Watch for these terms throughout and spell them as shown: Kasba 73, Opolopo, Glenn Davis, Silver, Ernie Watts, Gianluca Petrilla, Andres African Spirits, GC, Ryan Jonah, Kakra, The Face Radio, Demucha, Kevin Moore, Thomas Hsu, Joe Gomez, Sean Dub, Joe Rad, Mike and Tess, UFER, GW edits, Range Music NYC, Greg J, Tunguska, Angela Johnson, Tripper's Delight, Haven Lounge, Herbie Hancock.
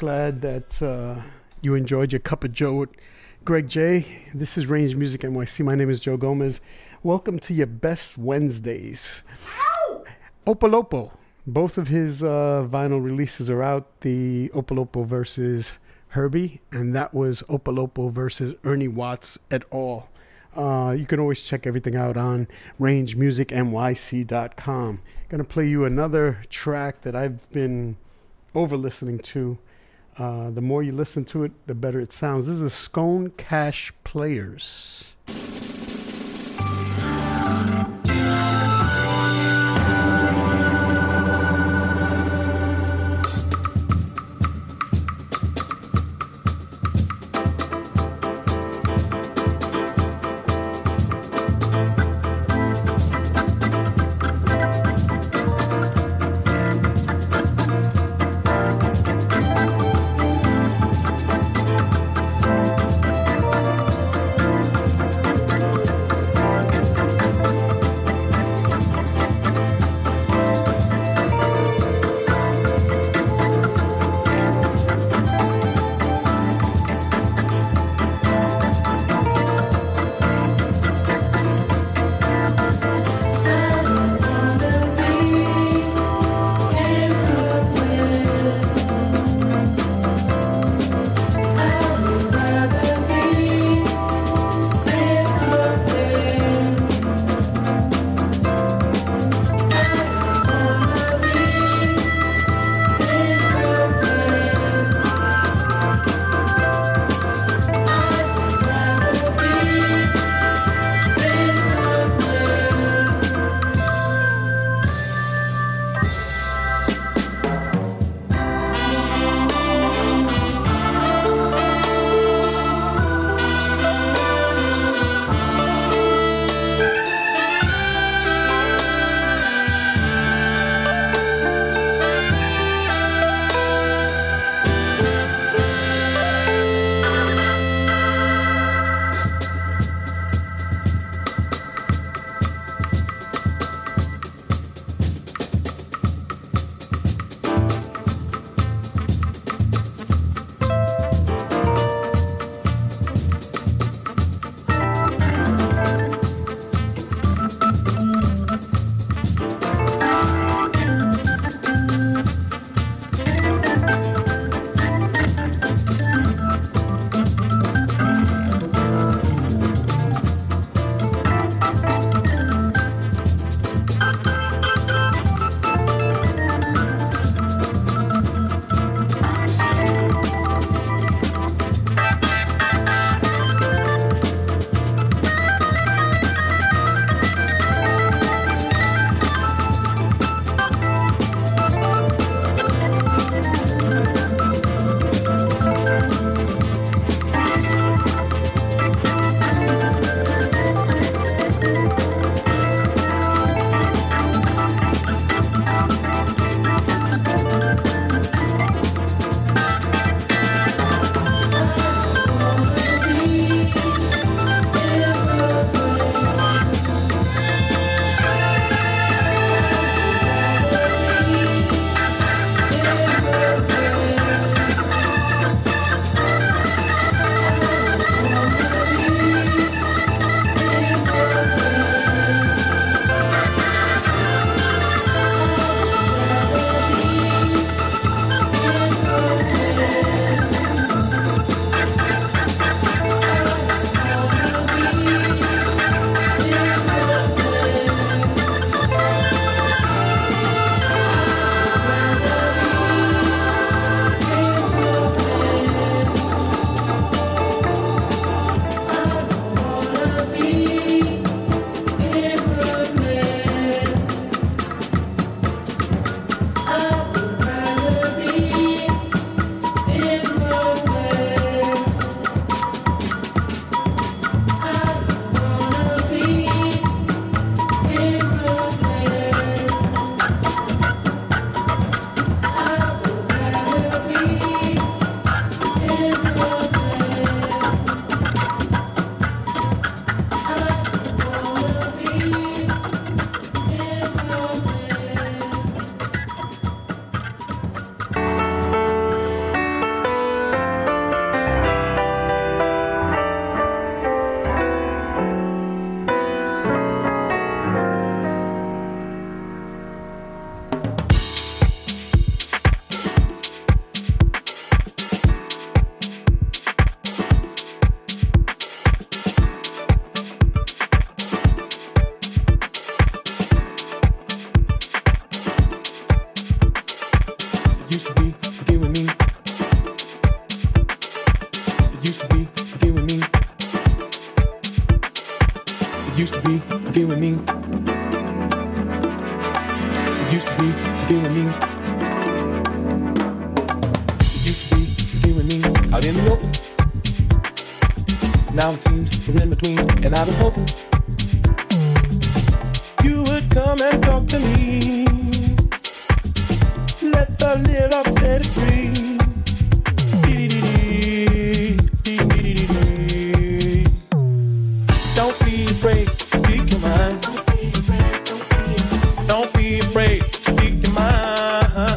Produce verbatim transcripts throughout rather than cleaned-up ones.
Glad that uh, you enjoyed your cup of Joe with Greg J. This is Range Music N Y C. My name is Joe Gomez. Welcome to your best Wednesdays. Ow! Opolopo. Both of his uh, vinyl releases are out. The Opolopo versus Herbie, and that was Opolopo versus Ernie Watts et al. Uh, you can always check everything out on range music n y c dot com. Going to play you another track that I've been over listening to. Uh, the more you listen to it, the better it sounds. This is Scone Cash Players. used to be with you and me. It used to be with you and me. It used to be with you and me. It used to be with you and me. It used to be with you and me. Out in the open. Now it seems we're in between and out of open. You would come and talk to me. Let the lid off, set it free. Don't be afraid, speak your mind. Don't be afraid, don't be afraid. Don't be afraid, speak your mind.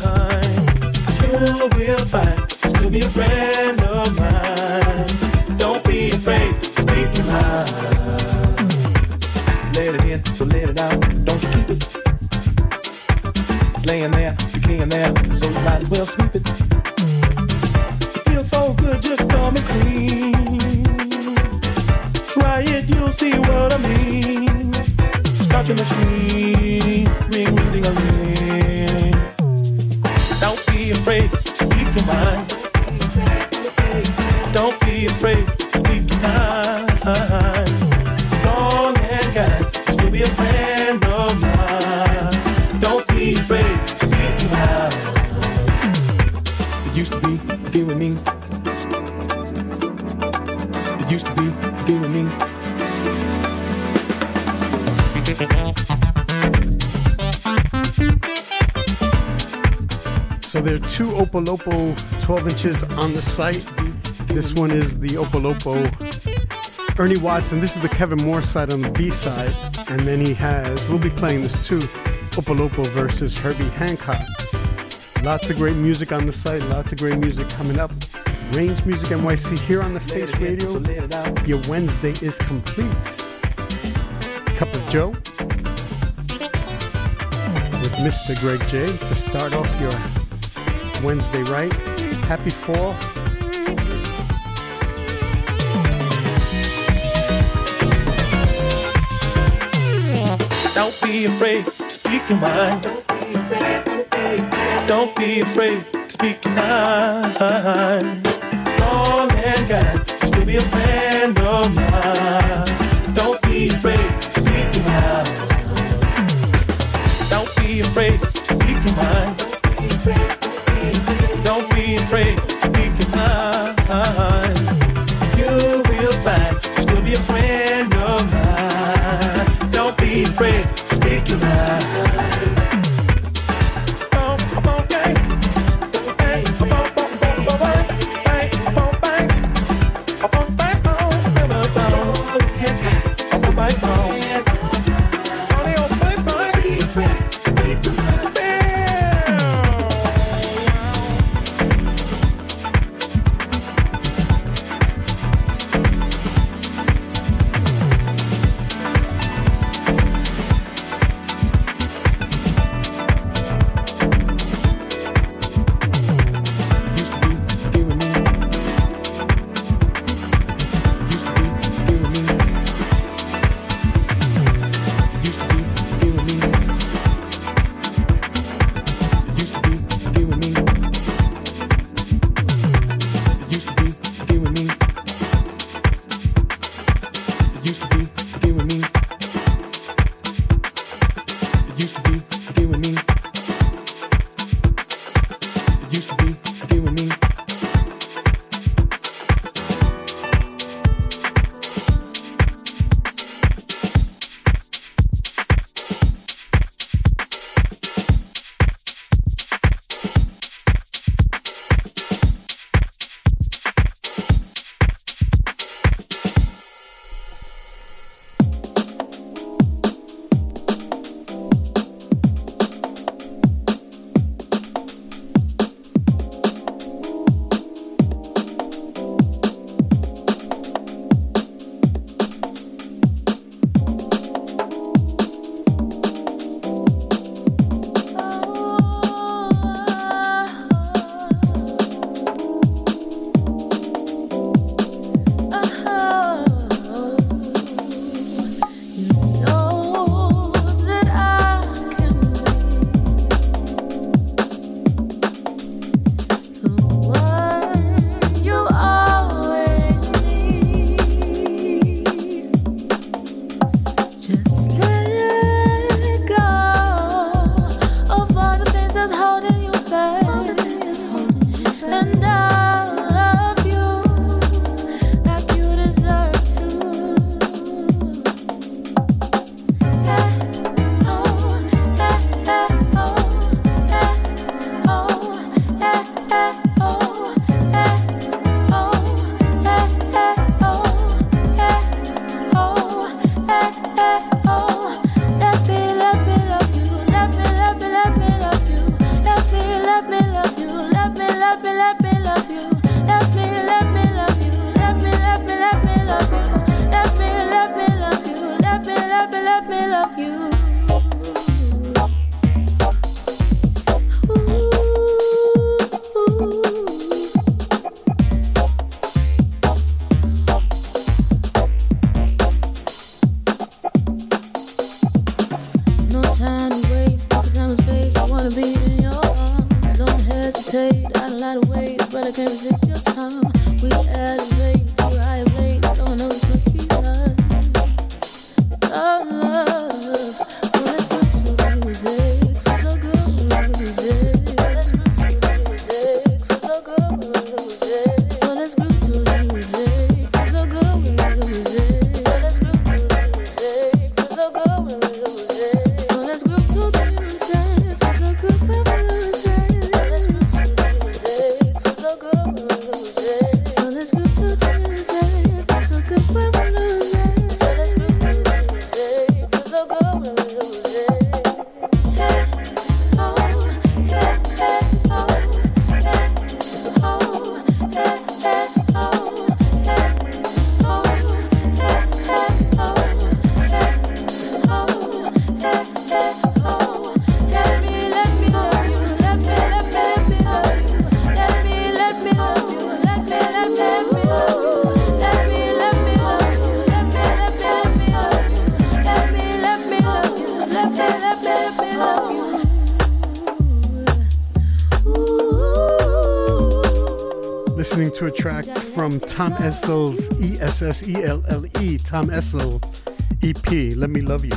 You will find to be a friend of mine. Don't be afraid, speak your mind. Let it in, so let it out. Don't you keep it. It's laying there. In there, so you might as well sweep it. It feels so good, just come and clean. Try it, you'll see what I mean. Start your machine, ring, ring, ding, ring. Don't be afraid, speak your mind. Don't be afraid, speak your mind. Strong and kind, still be a friend of mine. Don't be afraid. It used to be with you and me. It used to be with you and me. So there are two Opolopo twelve inches on the site. This one is the Opolopo Ernie Watts, and this is the Kevin Moore side on the B side. And then he has, we'll be playing this too, Opolopo versus Herbie Hancock. Lots of great music on the site. Lots of great music coming up. Range Music N Y C here on The Face Radio. Your Wednesday is complete. Cup of Joe with Mister Greg J to start off your Wednesday right. Happy fall. Don't be afraid to speak your mind. Don't be afraid. Don't be afraid to speak your mind. Strong and kind, still be a friend of mine. Don't be afraid to speak your mind. Don't be afraid to speak your mind. Don't be afraid to speak your mind. You will find still be a friend of mine. Don't be afraid to speak your mind. time to waste, proper time and space. I wanna be in your arms. Don't hesitate, I got a lot of ways, but I can't resist your charm. We elevate to a higher place, no one knows what we are. Love, love, so let's go to the music. Feel so good with the music. Let's go to the music. Feel so good with the music. So let's go to the music. Feel so good with the music. To a track from Tom Essel's E S S E L L E, Tom Essel E P, Let Me Love You.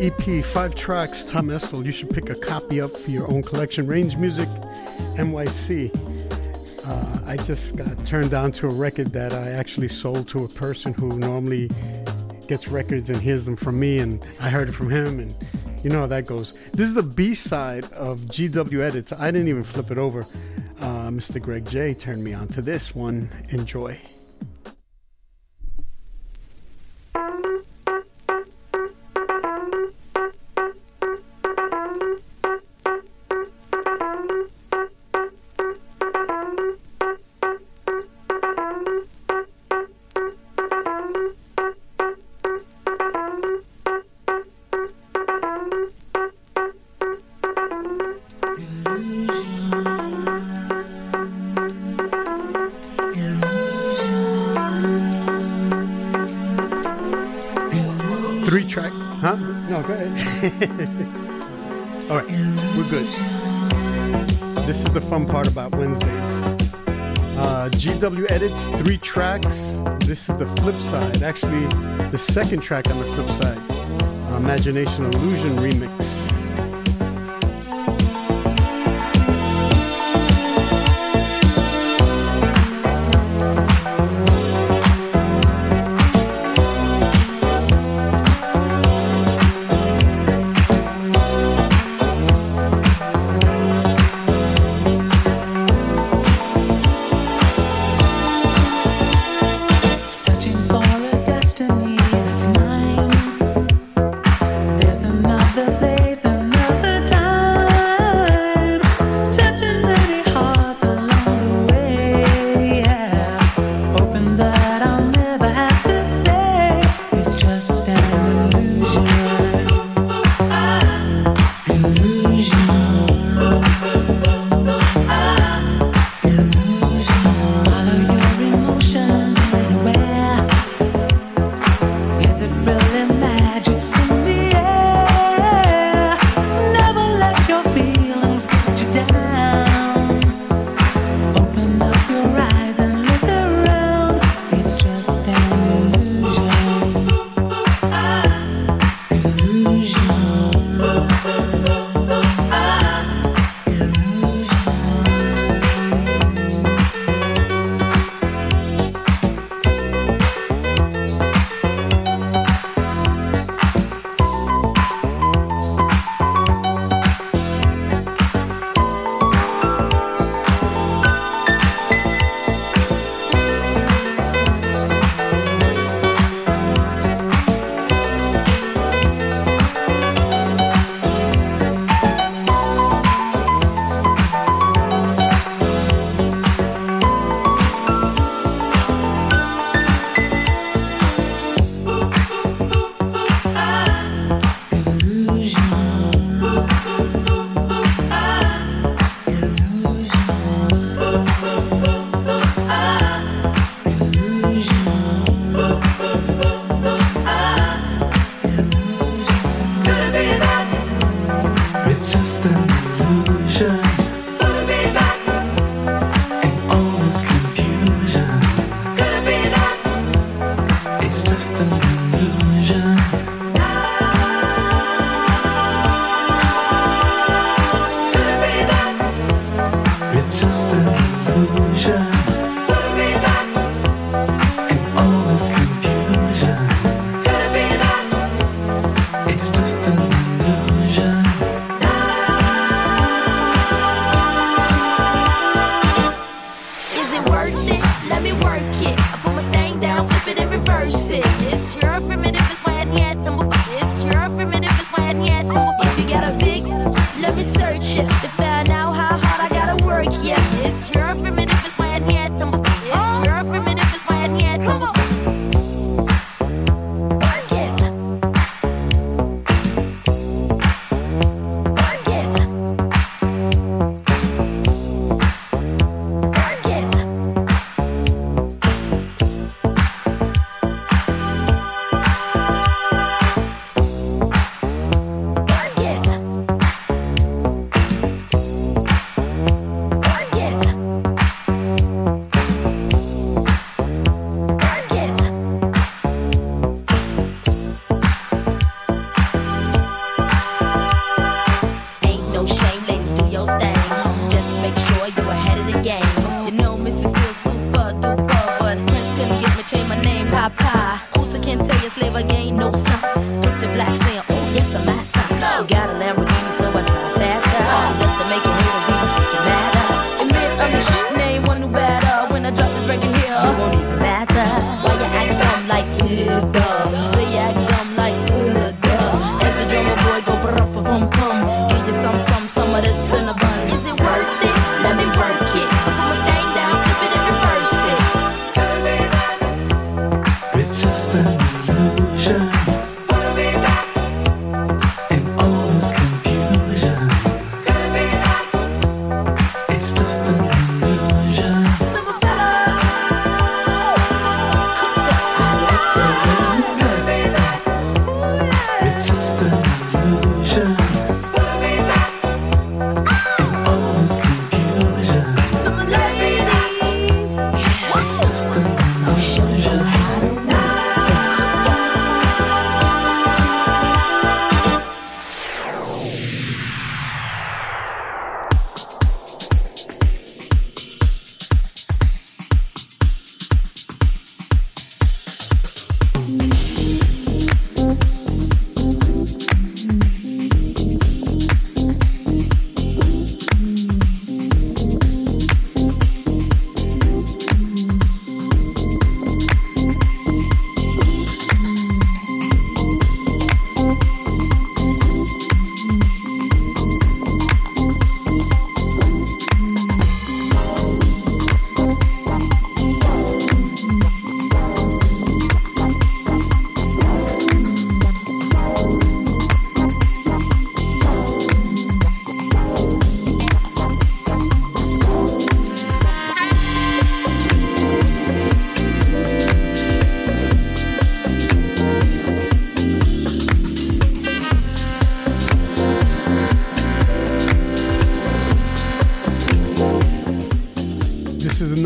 E P, five tracks, Tom Essel. You should pick a copy up for your own collection. Range Music N Y C. Uh, I just got turned on to a record that I actually sold to a person who normally gets records and hears them from me, and I heard it from him, and you know how that goes. This is the B-side of G W Edits. I didn't even flip it over. Uh, Mister Greg J turned me on to this one. Enjoy. All right, we're good. This is the fun part about Wednesdays. Uh, G W Edits, three tracks. This is the flip side. Actually, the second track on the flip side. Uh, Imagination Illusion remix. There's another place. work it. I put my thing down, flip it and reverse it. It's your primitive, it's my anthem. It's your primitive, it's my anthem. If you got a big, let me search it to find out how hard I gotta work. Yeah, it's your primitive, it's my anthem. It's your primitive, it's my anthem. Come on.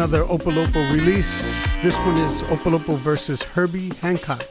Another Opolopo release. This one is Opolopo versus Herbie Hancock.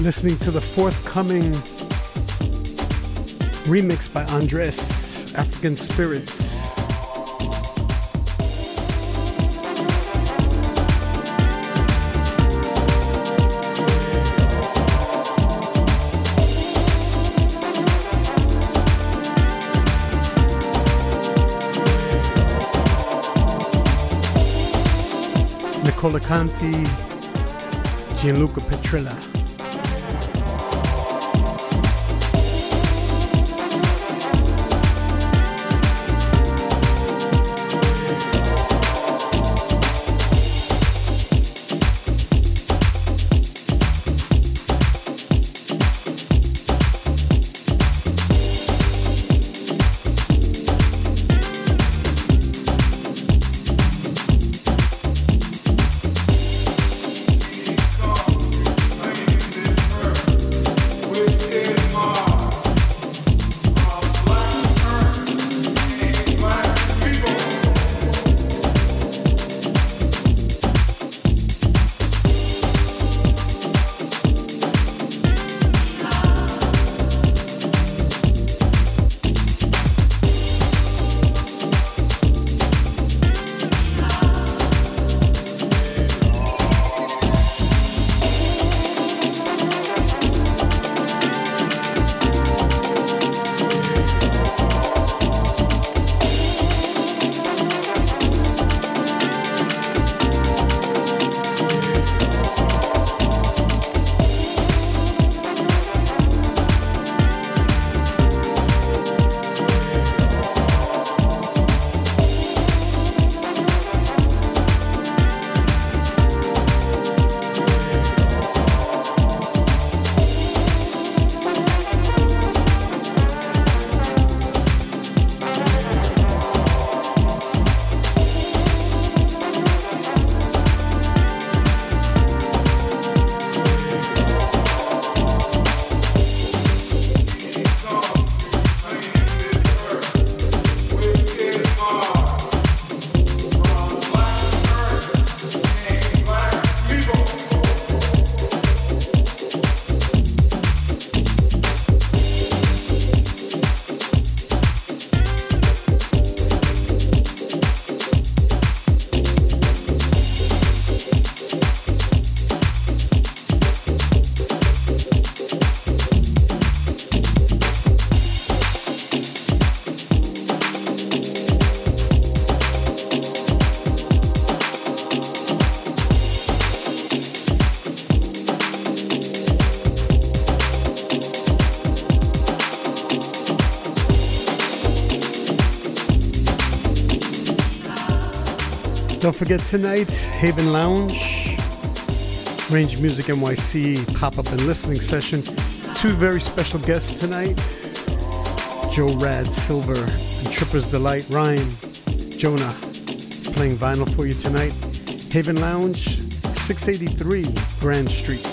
listening to the forthcoming remix by Andres African Spirits. Nicola Conti, Gianluca Petrilla. Don't forget tonight, Haven Lounge, Range Music N Y C pop-up and listening session. Two very special guests tonight, Joe Rad, Silver, and Tripper's Delight. Ryan Jonah is playing vinyl for you tonight. Haven Lounge, six eighty-three Grand Street.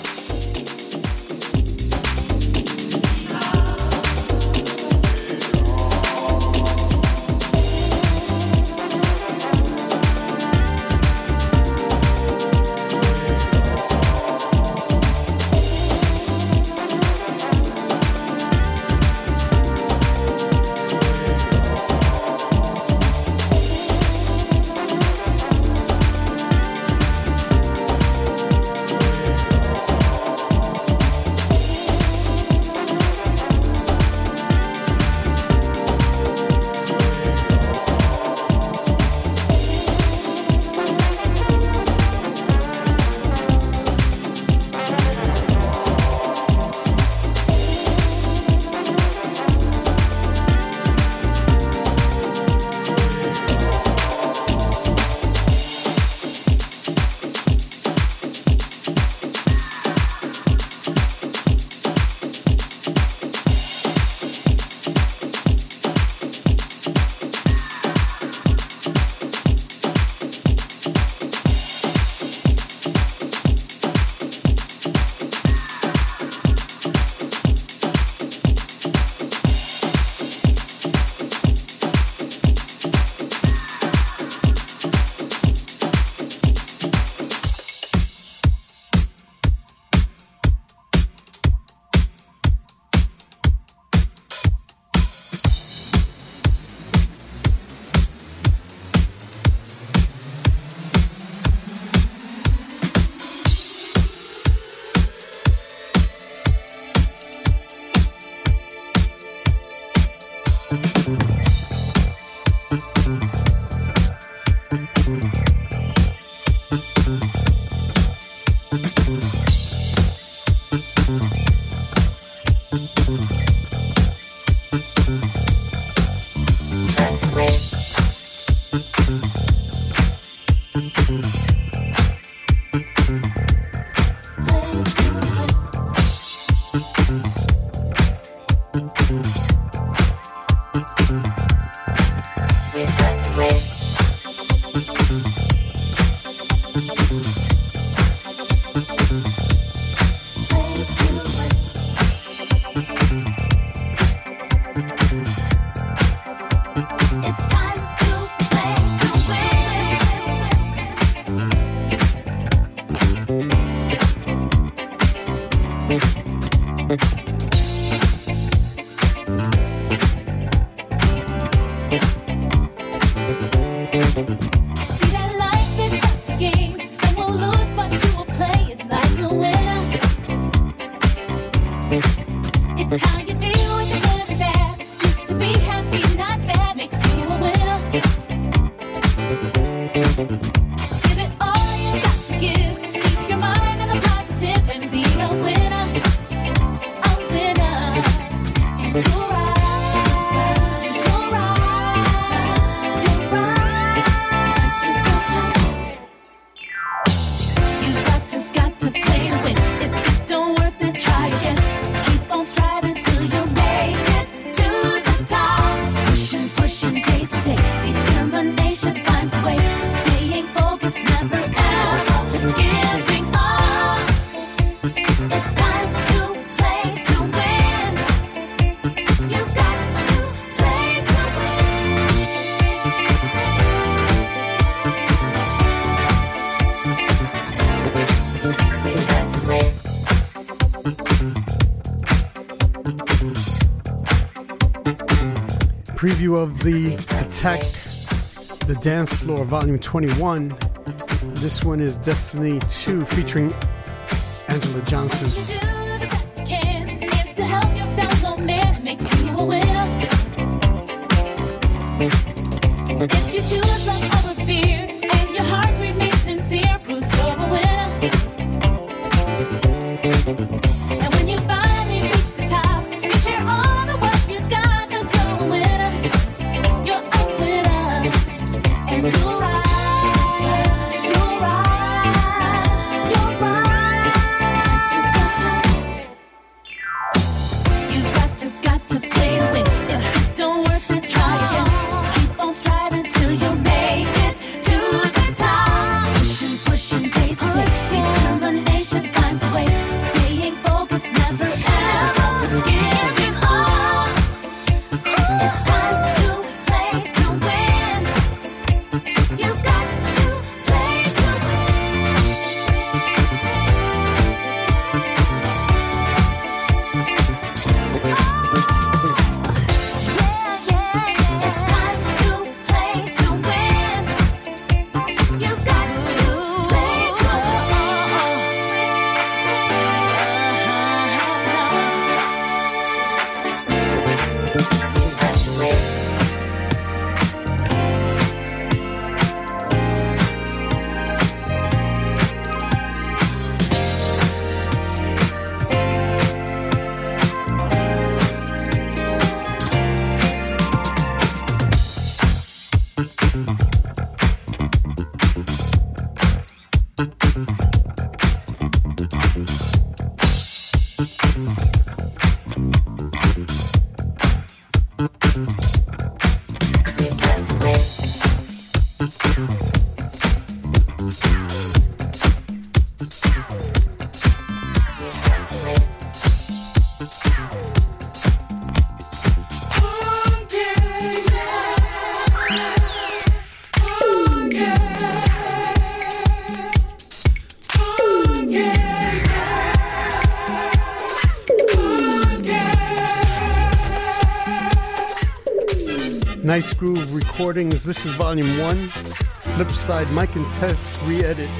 Preview of the Attack the Dance Floor Volume twenty-one. This one is Destiny two featuring Angela Johnson. Nice Groove Recordings. This is Volume one. Flipside Mike and Tess re-edit.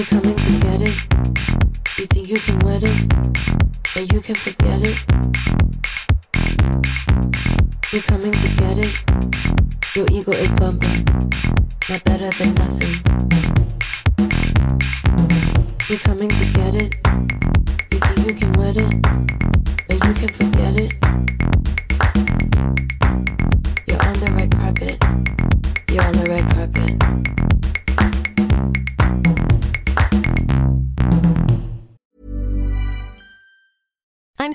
You coming to get it? You think you can wet it? But you can forget it. You coming to get it? Your ego is bumping. Not better than nothing. You coming to get it? You think you can wet it? But you can forget it. You're on the red carpet. You're on the red carpet. I'm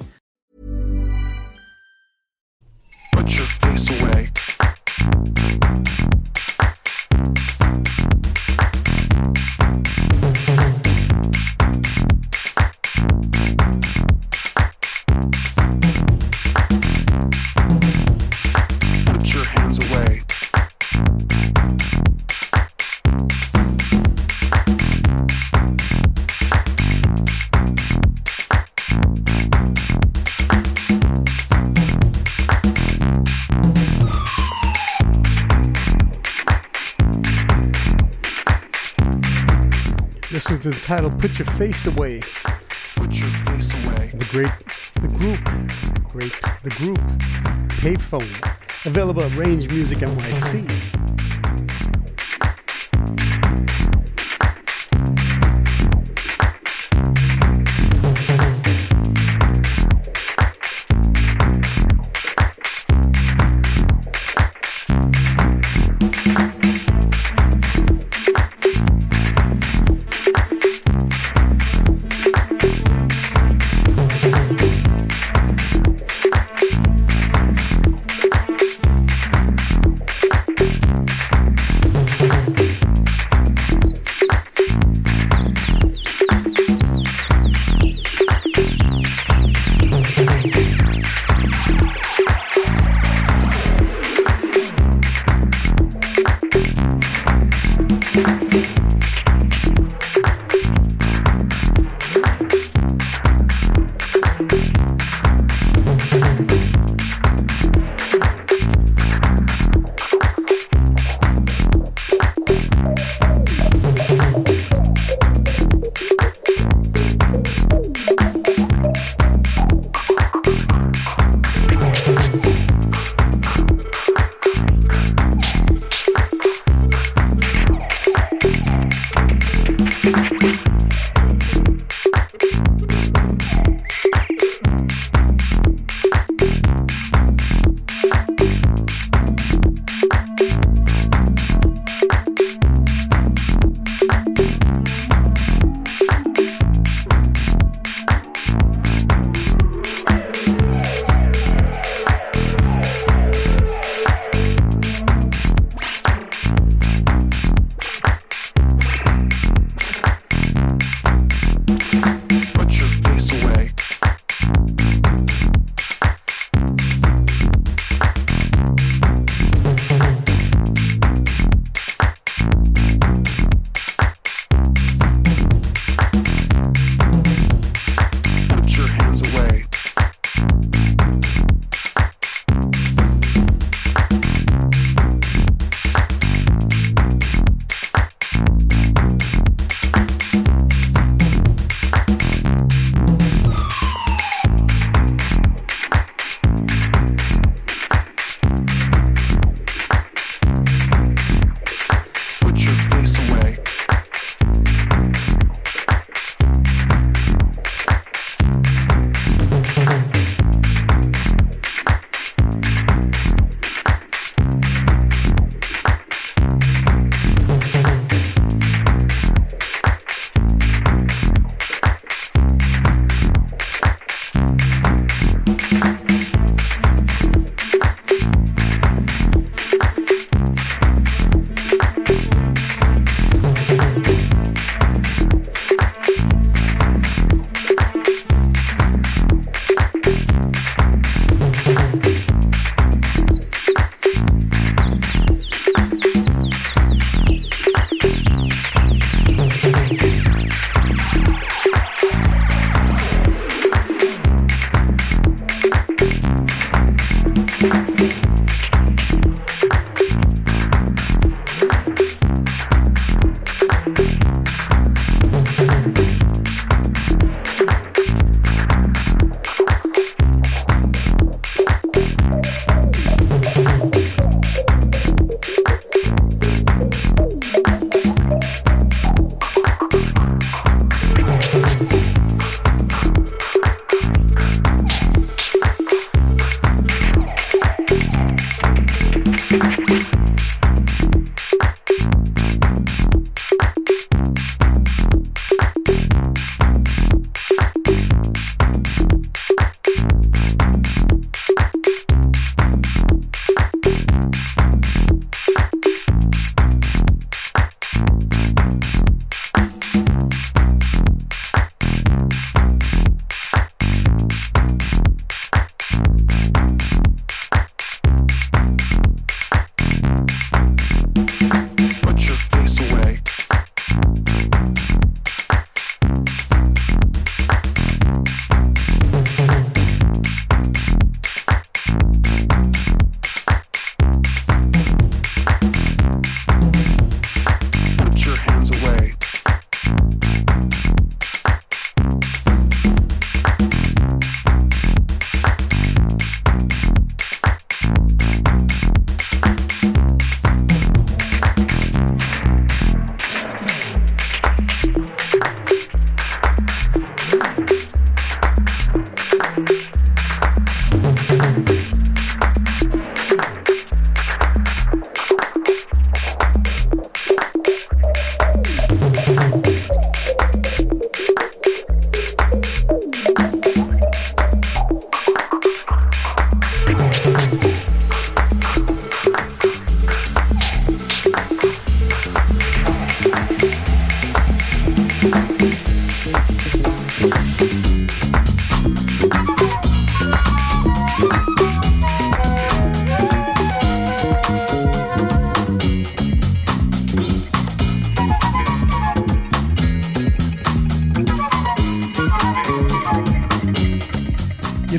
Put your face away. Put your hands away. This was entitled "Put Your Face Away." Put your face away. The great, the group, great, the group, Payphone, available at Range Music N Y C.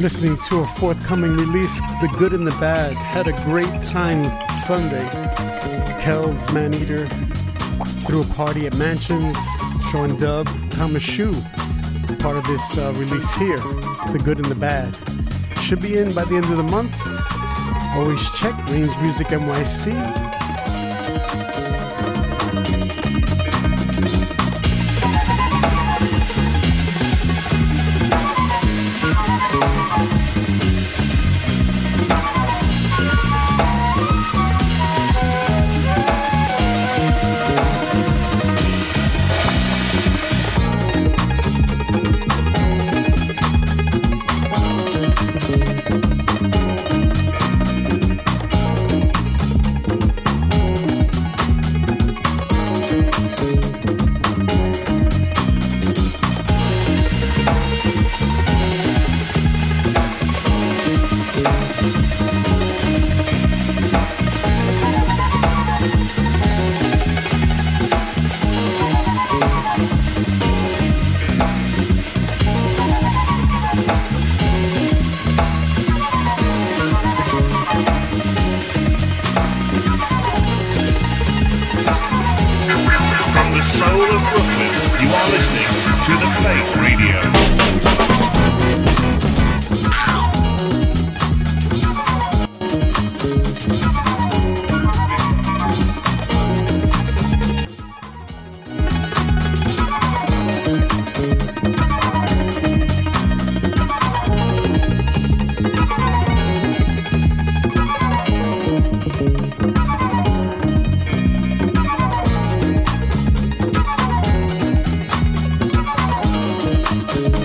You're listening to a forthcoming release, The Good and the Bad. Had a great time Sunday. Kels Maneater threw a party at Mansions. Sean Dub, Thomas Hsu, part of this uh, release here, The Good and the Bad. Should be in by the end of the month. Always check Range Music N Y C. We'll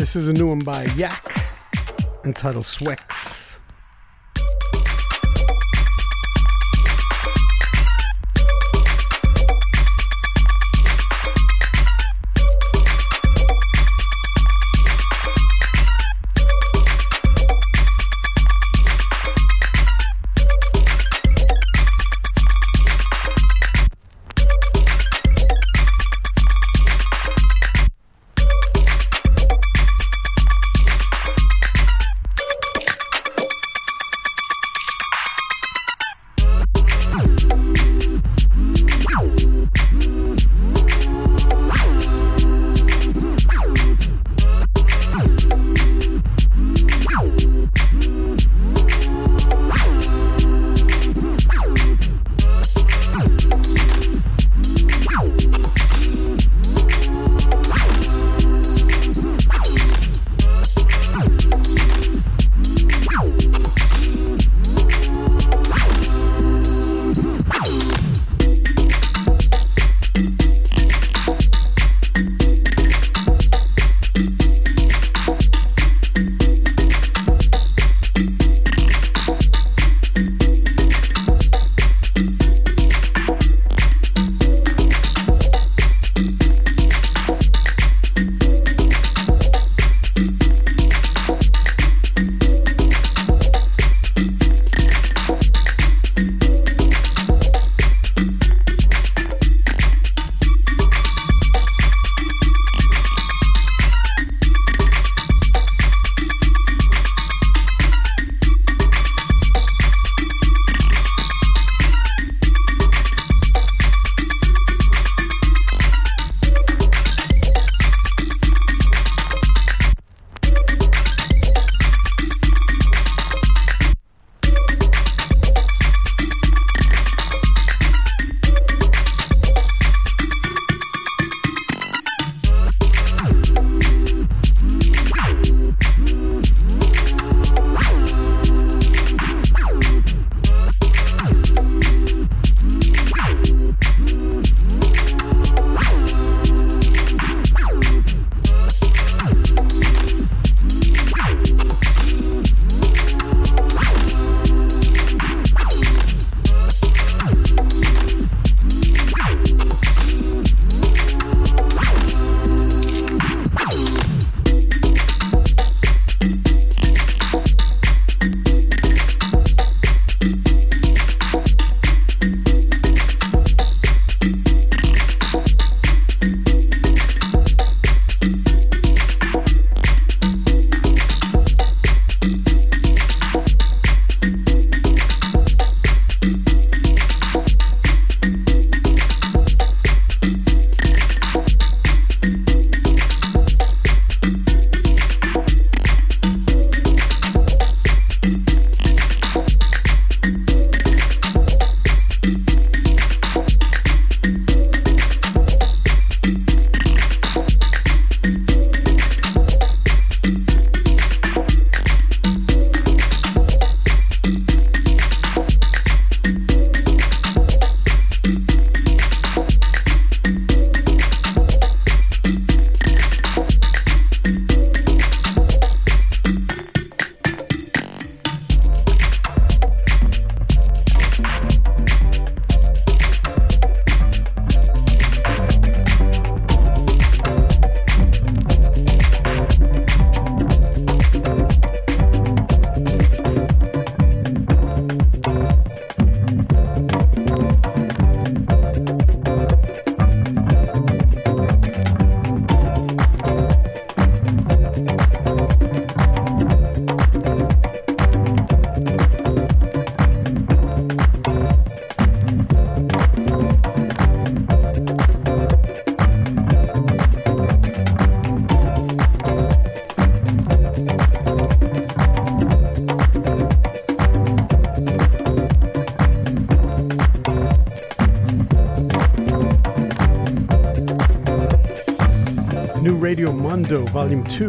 This is a new one by Yak entitled Swex. Radio Mondo, Volume two.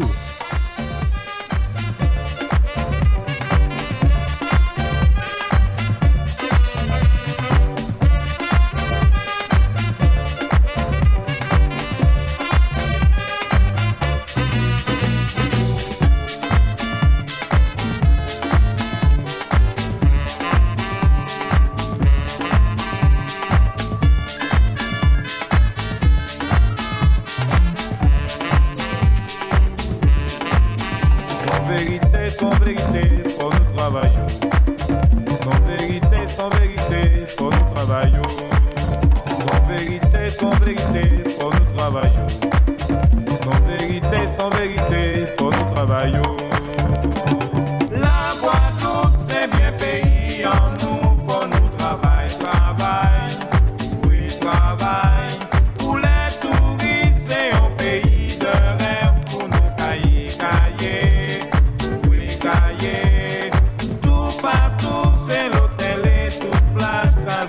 vérité, sans vérité, pour nous travaillons. Sans vérité, sans vérité, pour nous travaillons. La Guadeloupe, c'est bien pays en nous, pour nous travail, travail, oui travail. Pour les touristes, c'est un pays de rêve, pour nous cailler, cailler, oui cailler. Tout partout, c'est l'hôtel et toute plage, la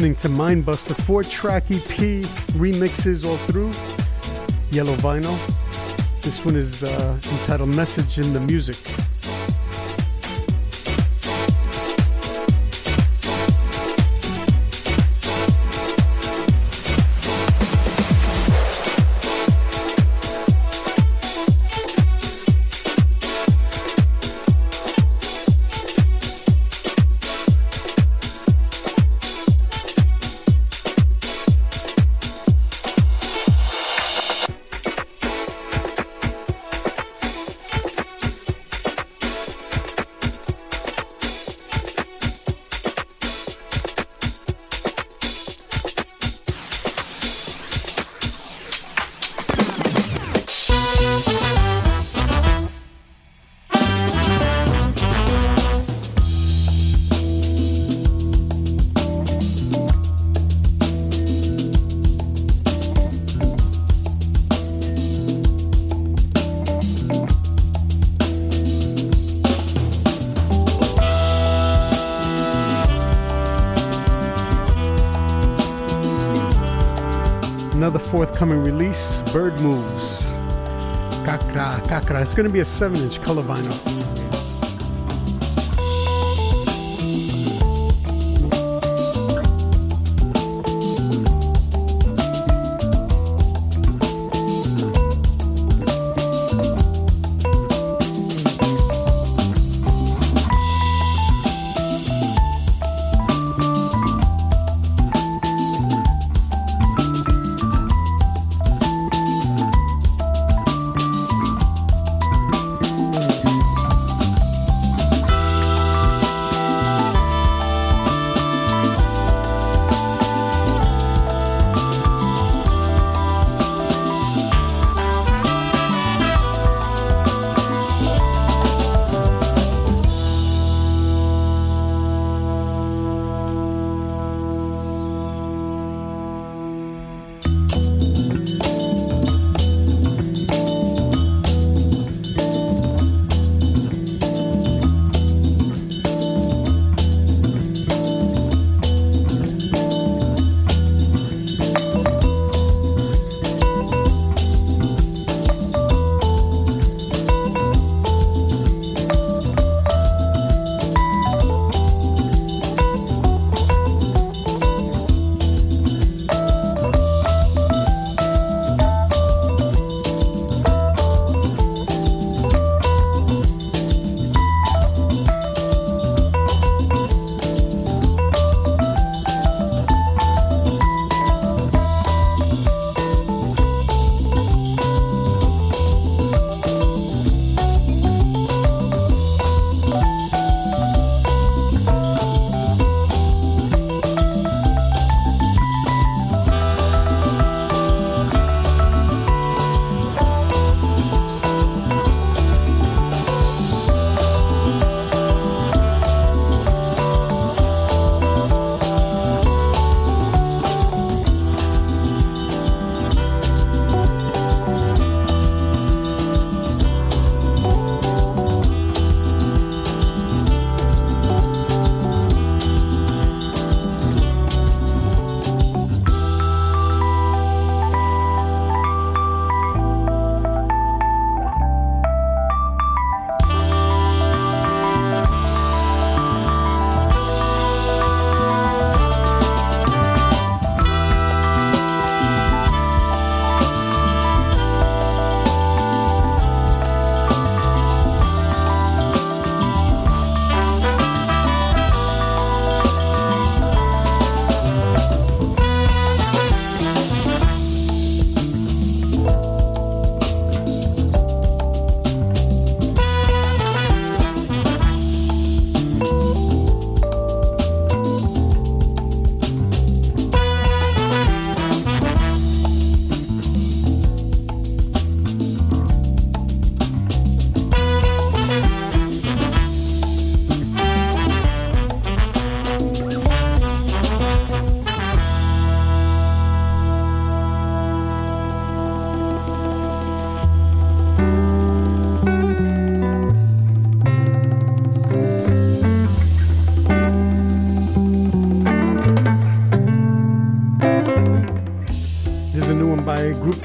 listening to Mindbust, the four-track E P, remixes all through, yellow vinyl. This one is uh, entitled Message in the Music. Forthcoming release, Bird Moves, Kakra, Kakra. It's going to be a seven inch color vinyl.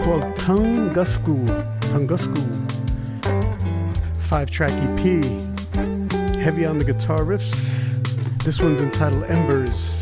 called Tunguska, Tunguska, five-track E P, heavy on the guitar riffs. This one's entitled Embers.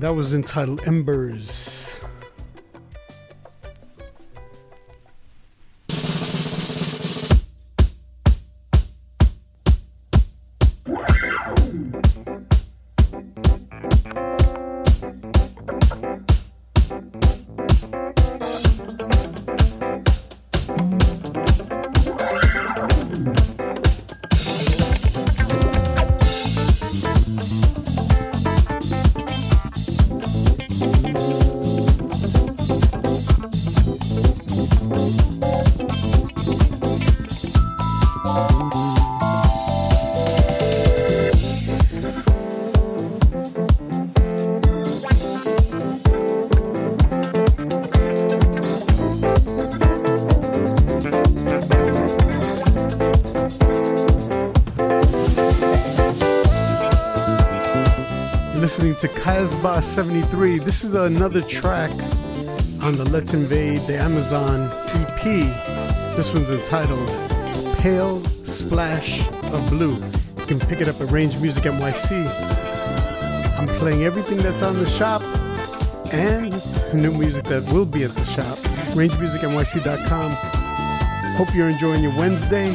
That was entitled Embers. listening to Kasba seventy-three. This is another track on the Let's Invade the Amazon E P. This one's entitled Pale Splash of Blue. You can pick it up at Range Music N Y C. I'm playing everything that's on the shop and new music that will be at the shop. range music n y c dot com. Hope you're enjoying your Wednesday.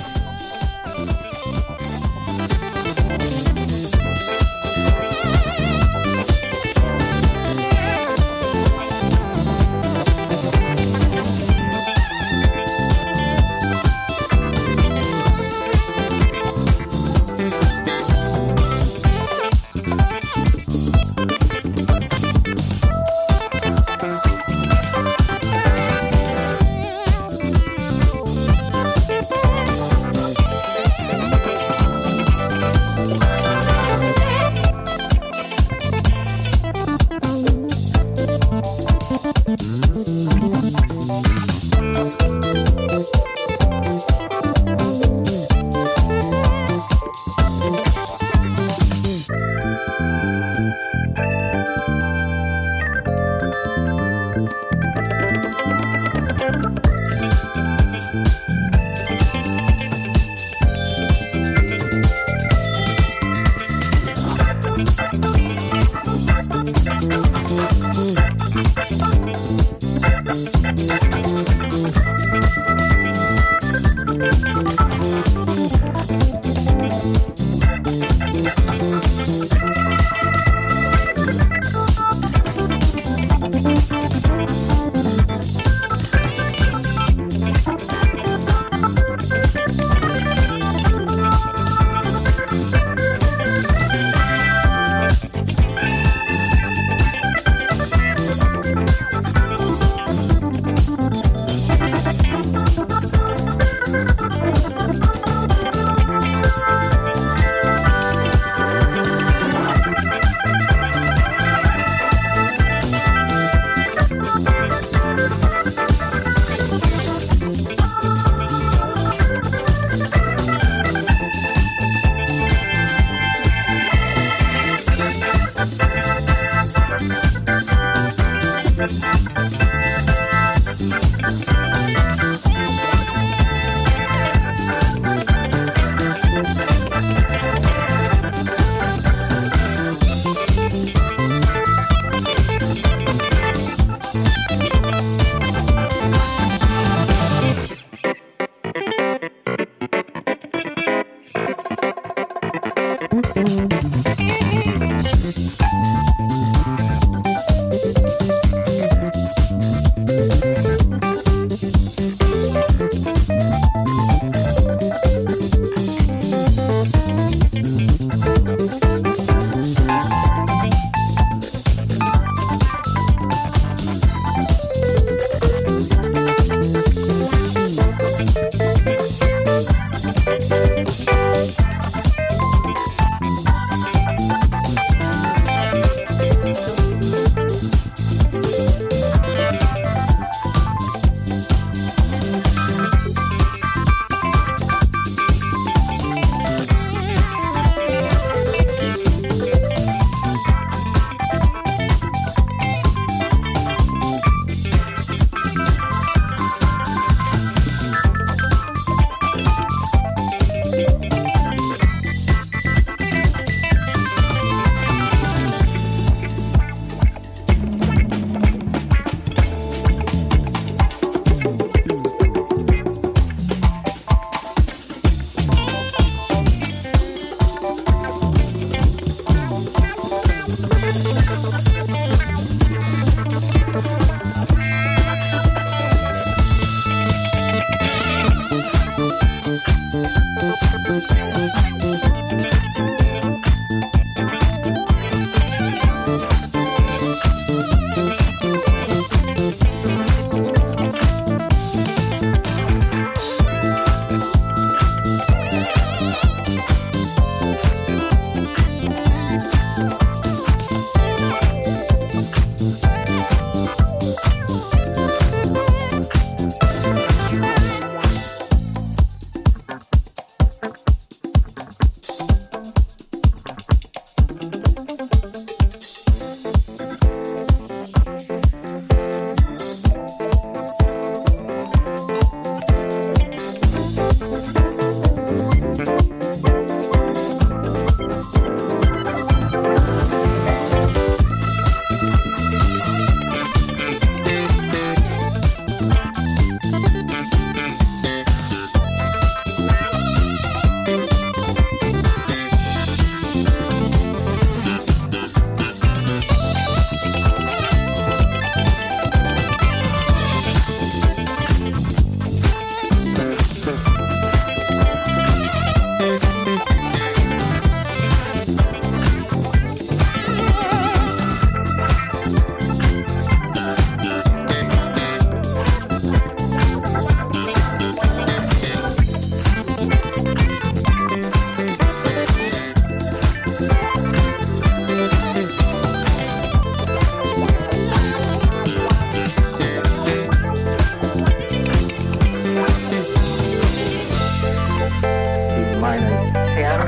minus ten,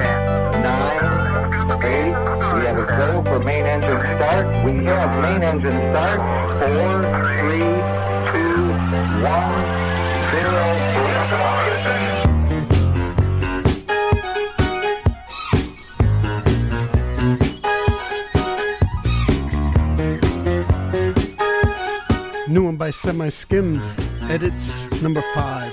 nine, eight. We have a go for main engine start. We have main engine start. four, three, two, one, zero. New one by Semi-Skimmed, edits number five.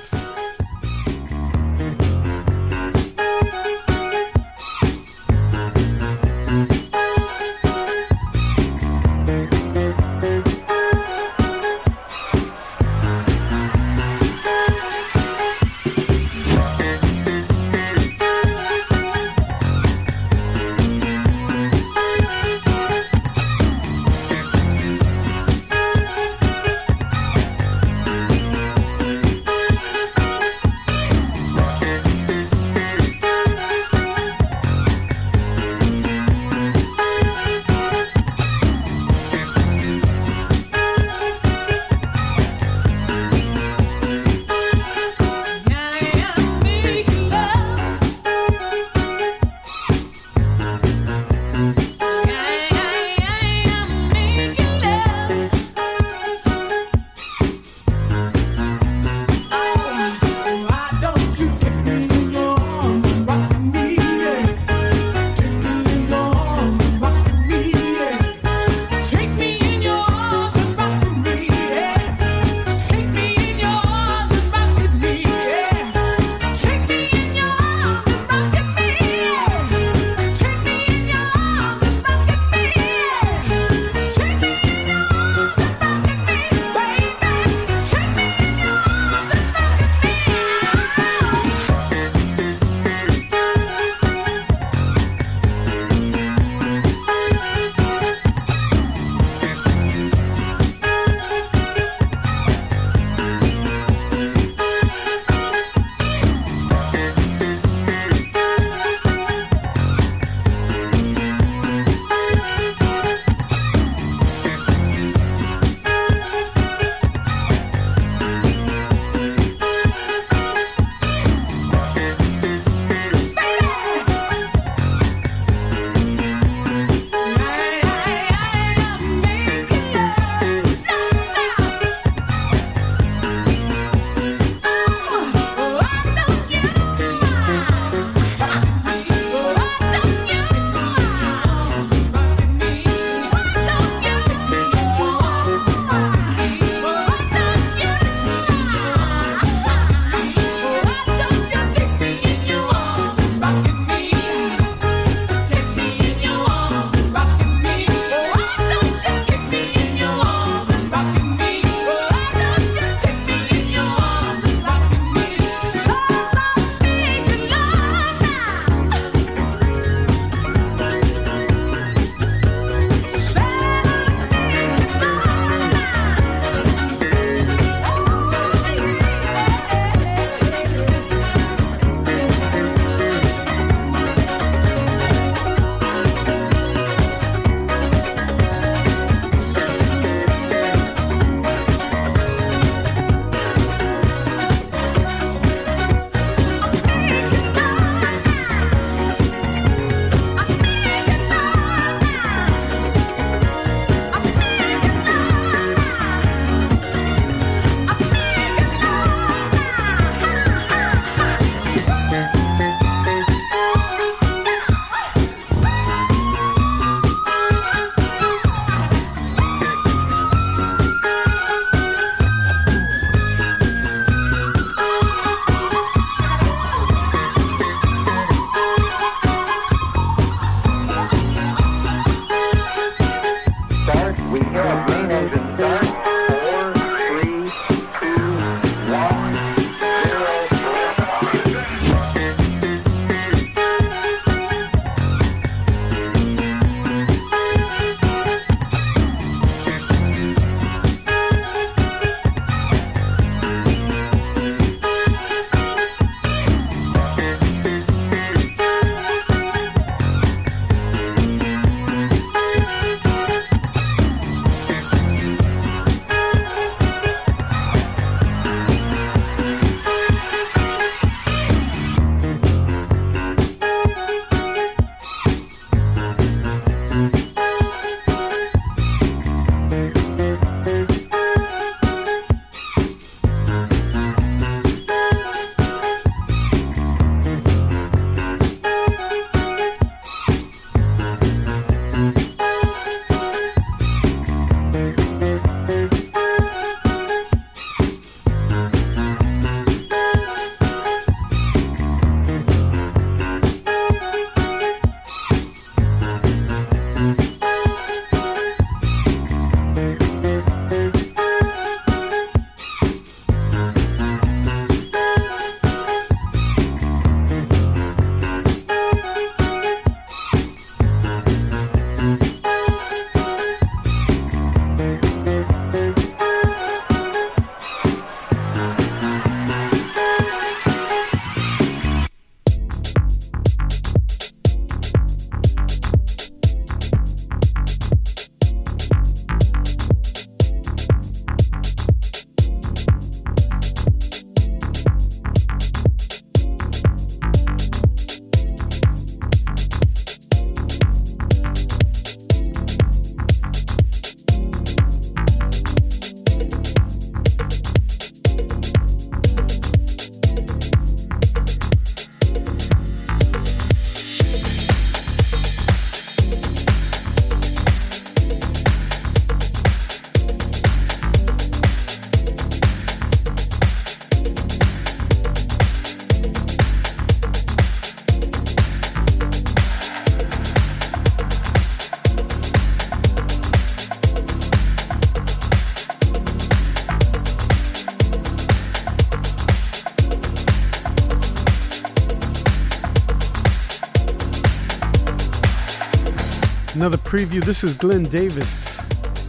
Another preview. This is Glenn Davis,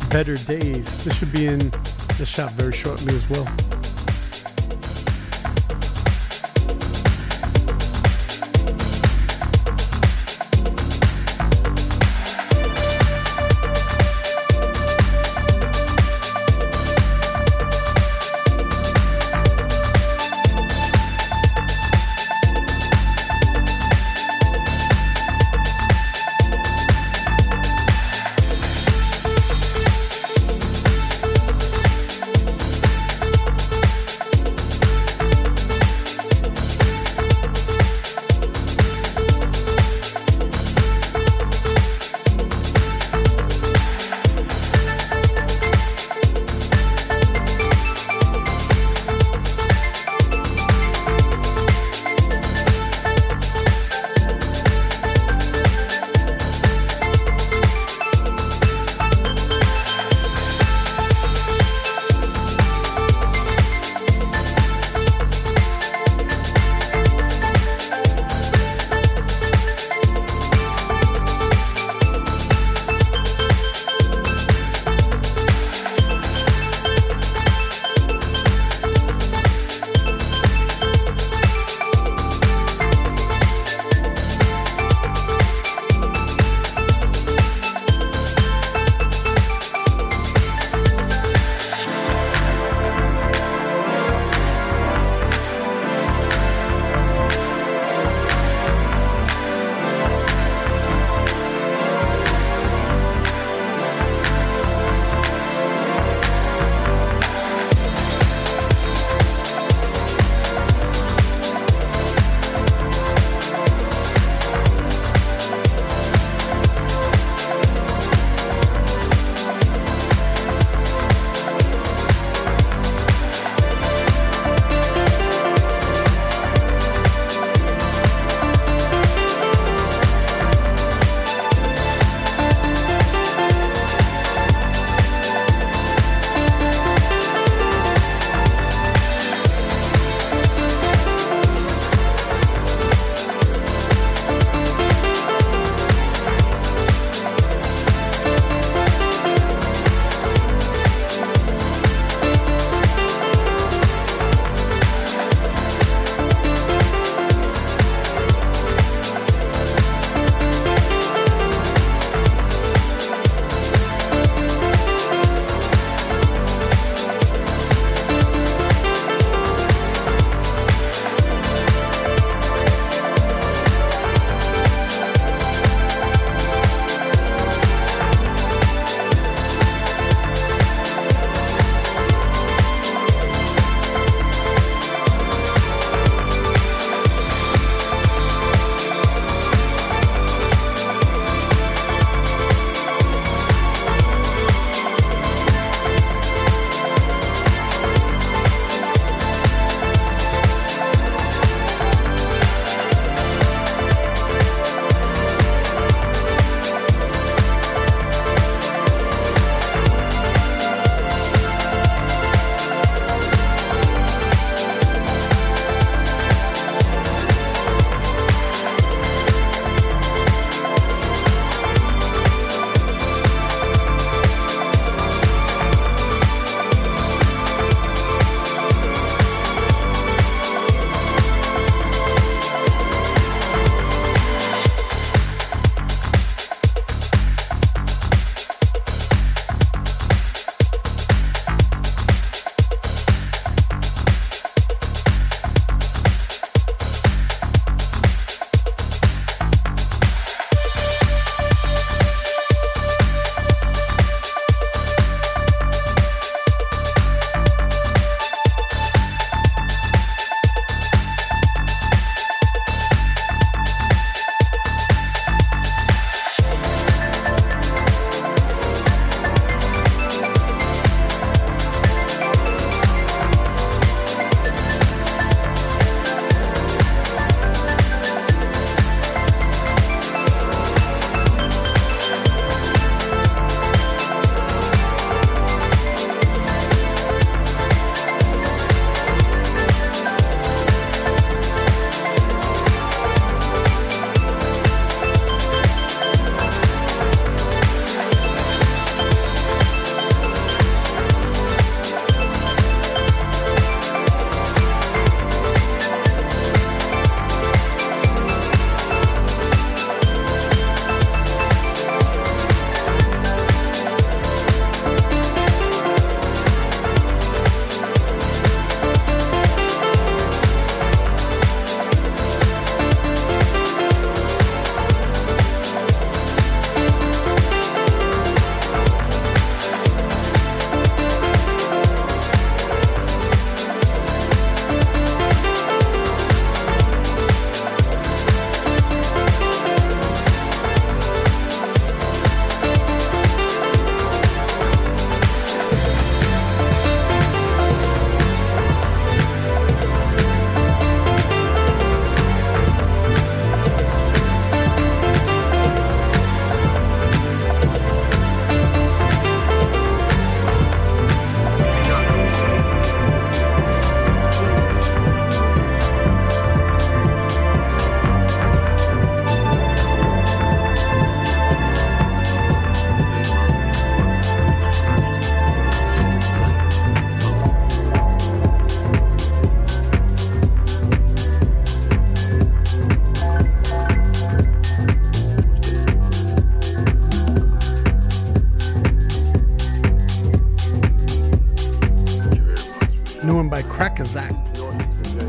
Better Days. This should be in the shop very shortly as well.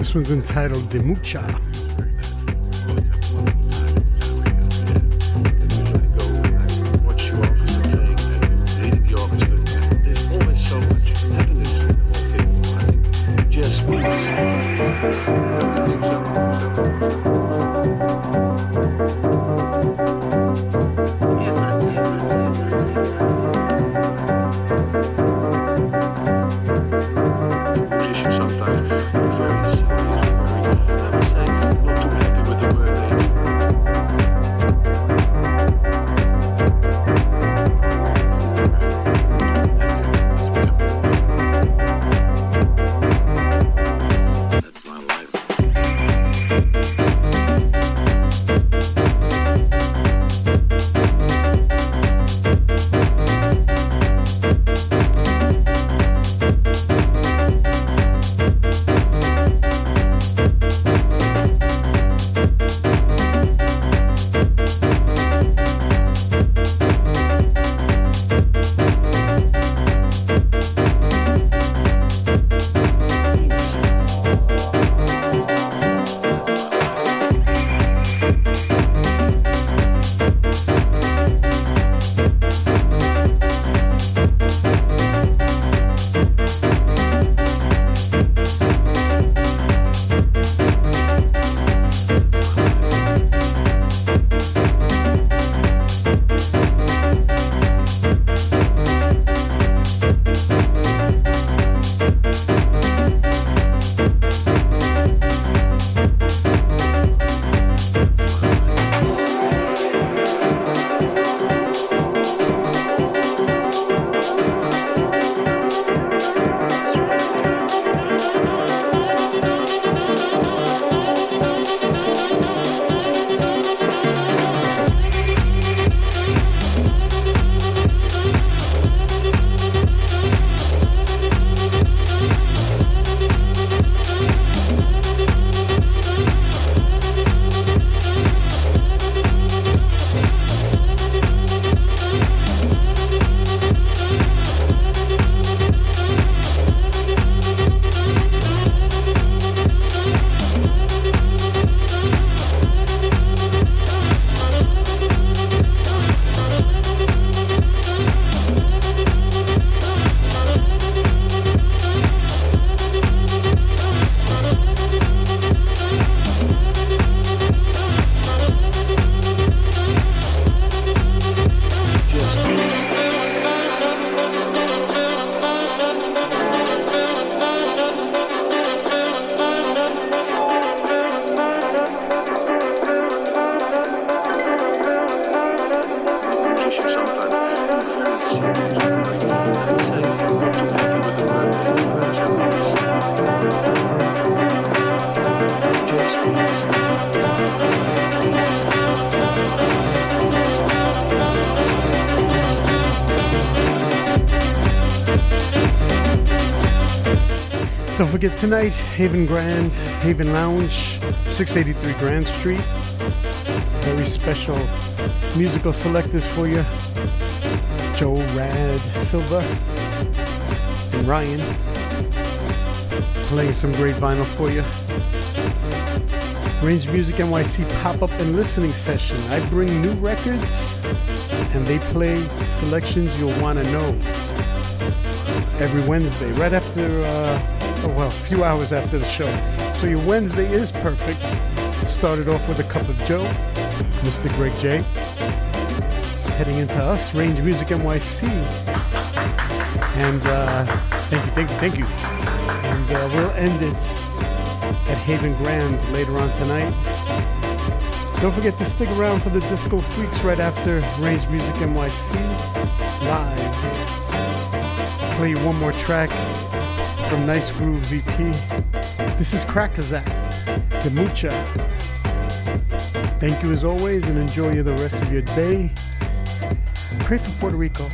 This one's entitled Demucha. Don't forget tonight, Haven Grand, Haven Lounge, six eighty-three Grand Street. Very special musical selectors for you. Joe Rad, Silver, and Ryan. Playing some great vinyl for you. Range Music N Y C pop-up and listening session. I bring new records, and they play selections you'll want to know. Every Wednesday, right after... Uh, Oh, well, a few hours after the show. So your Wednesday is perfect. Started off with a cup of Joe, Mister Greg J. Heading into us, Range Music N Y C. And uh, thank you, thank you, thank you. And uh, we'll end it at Haven Grand later on tonight. Don't forget to stick around for the Disco Freaks right after Range Music N Y C live. Play you one more track from Nice Grooves E P. This is Krakazak, Demucha. Thank you as always, and enjoy the rest of your day. Pray for Puerto Rico.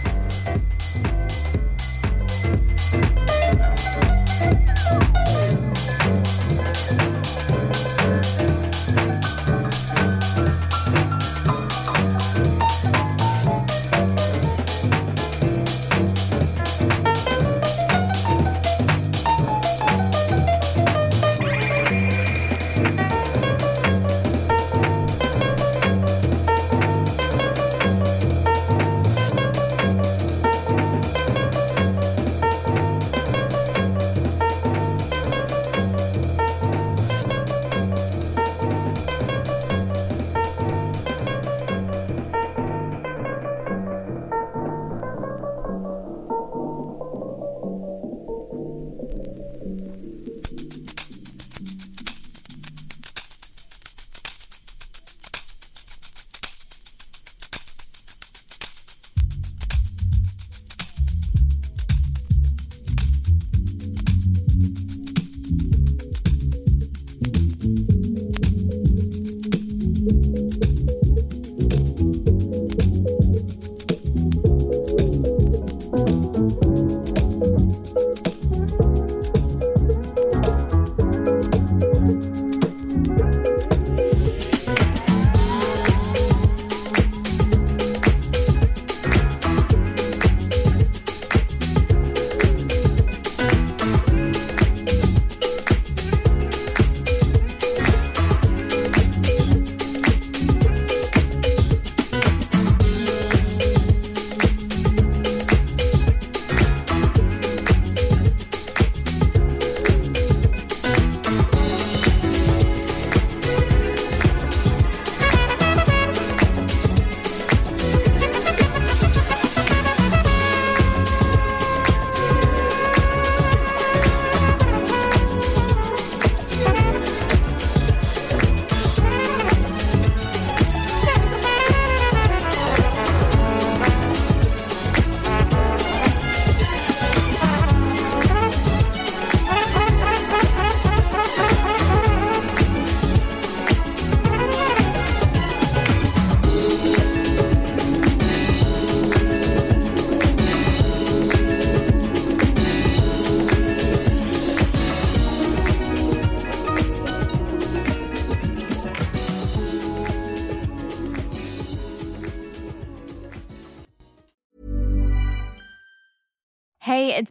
Hey, it's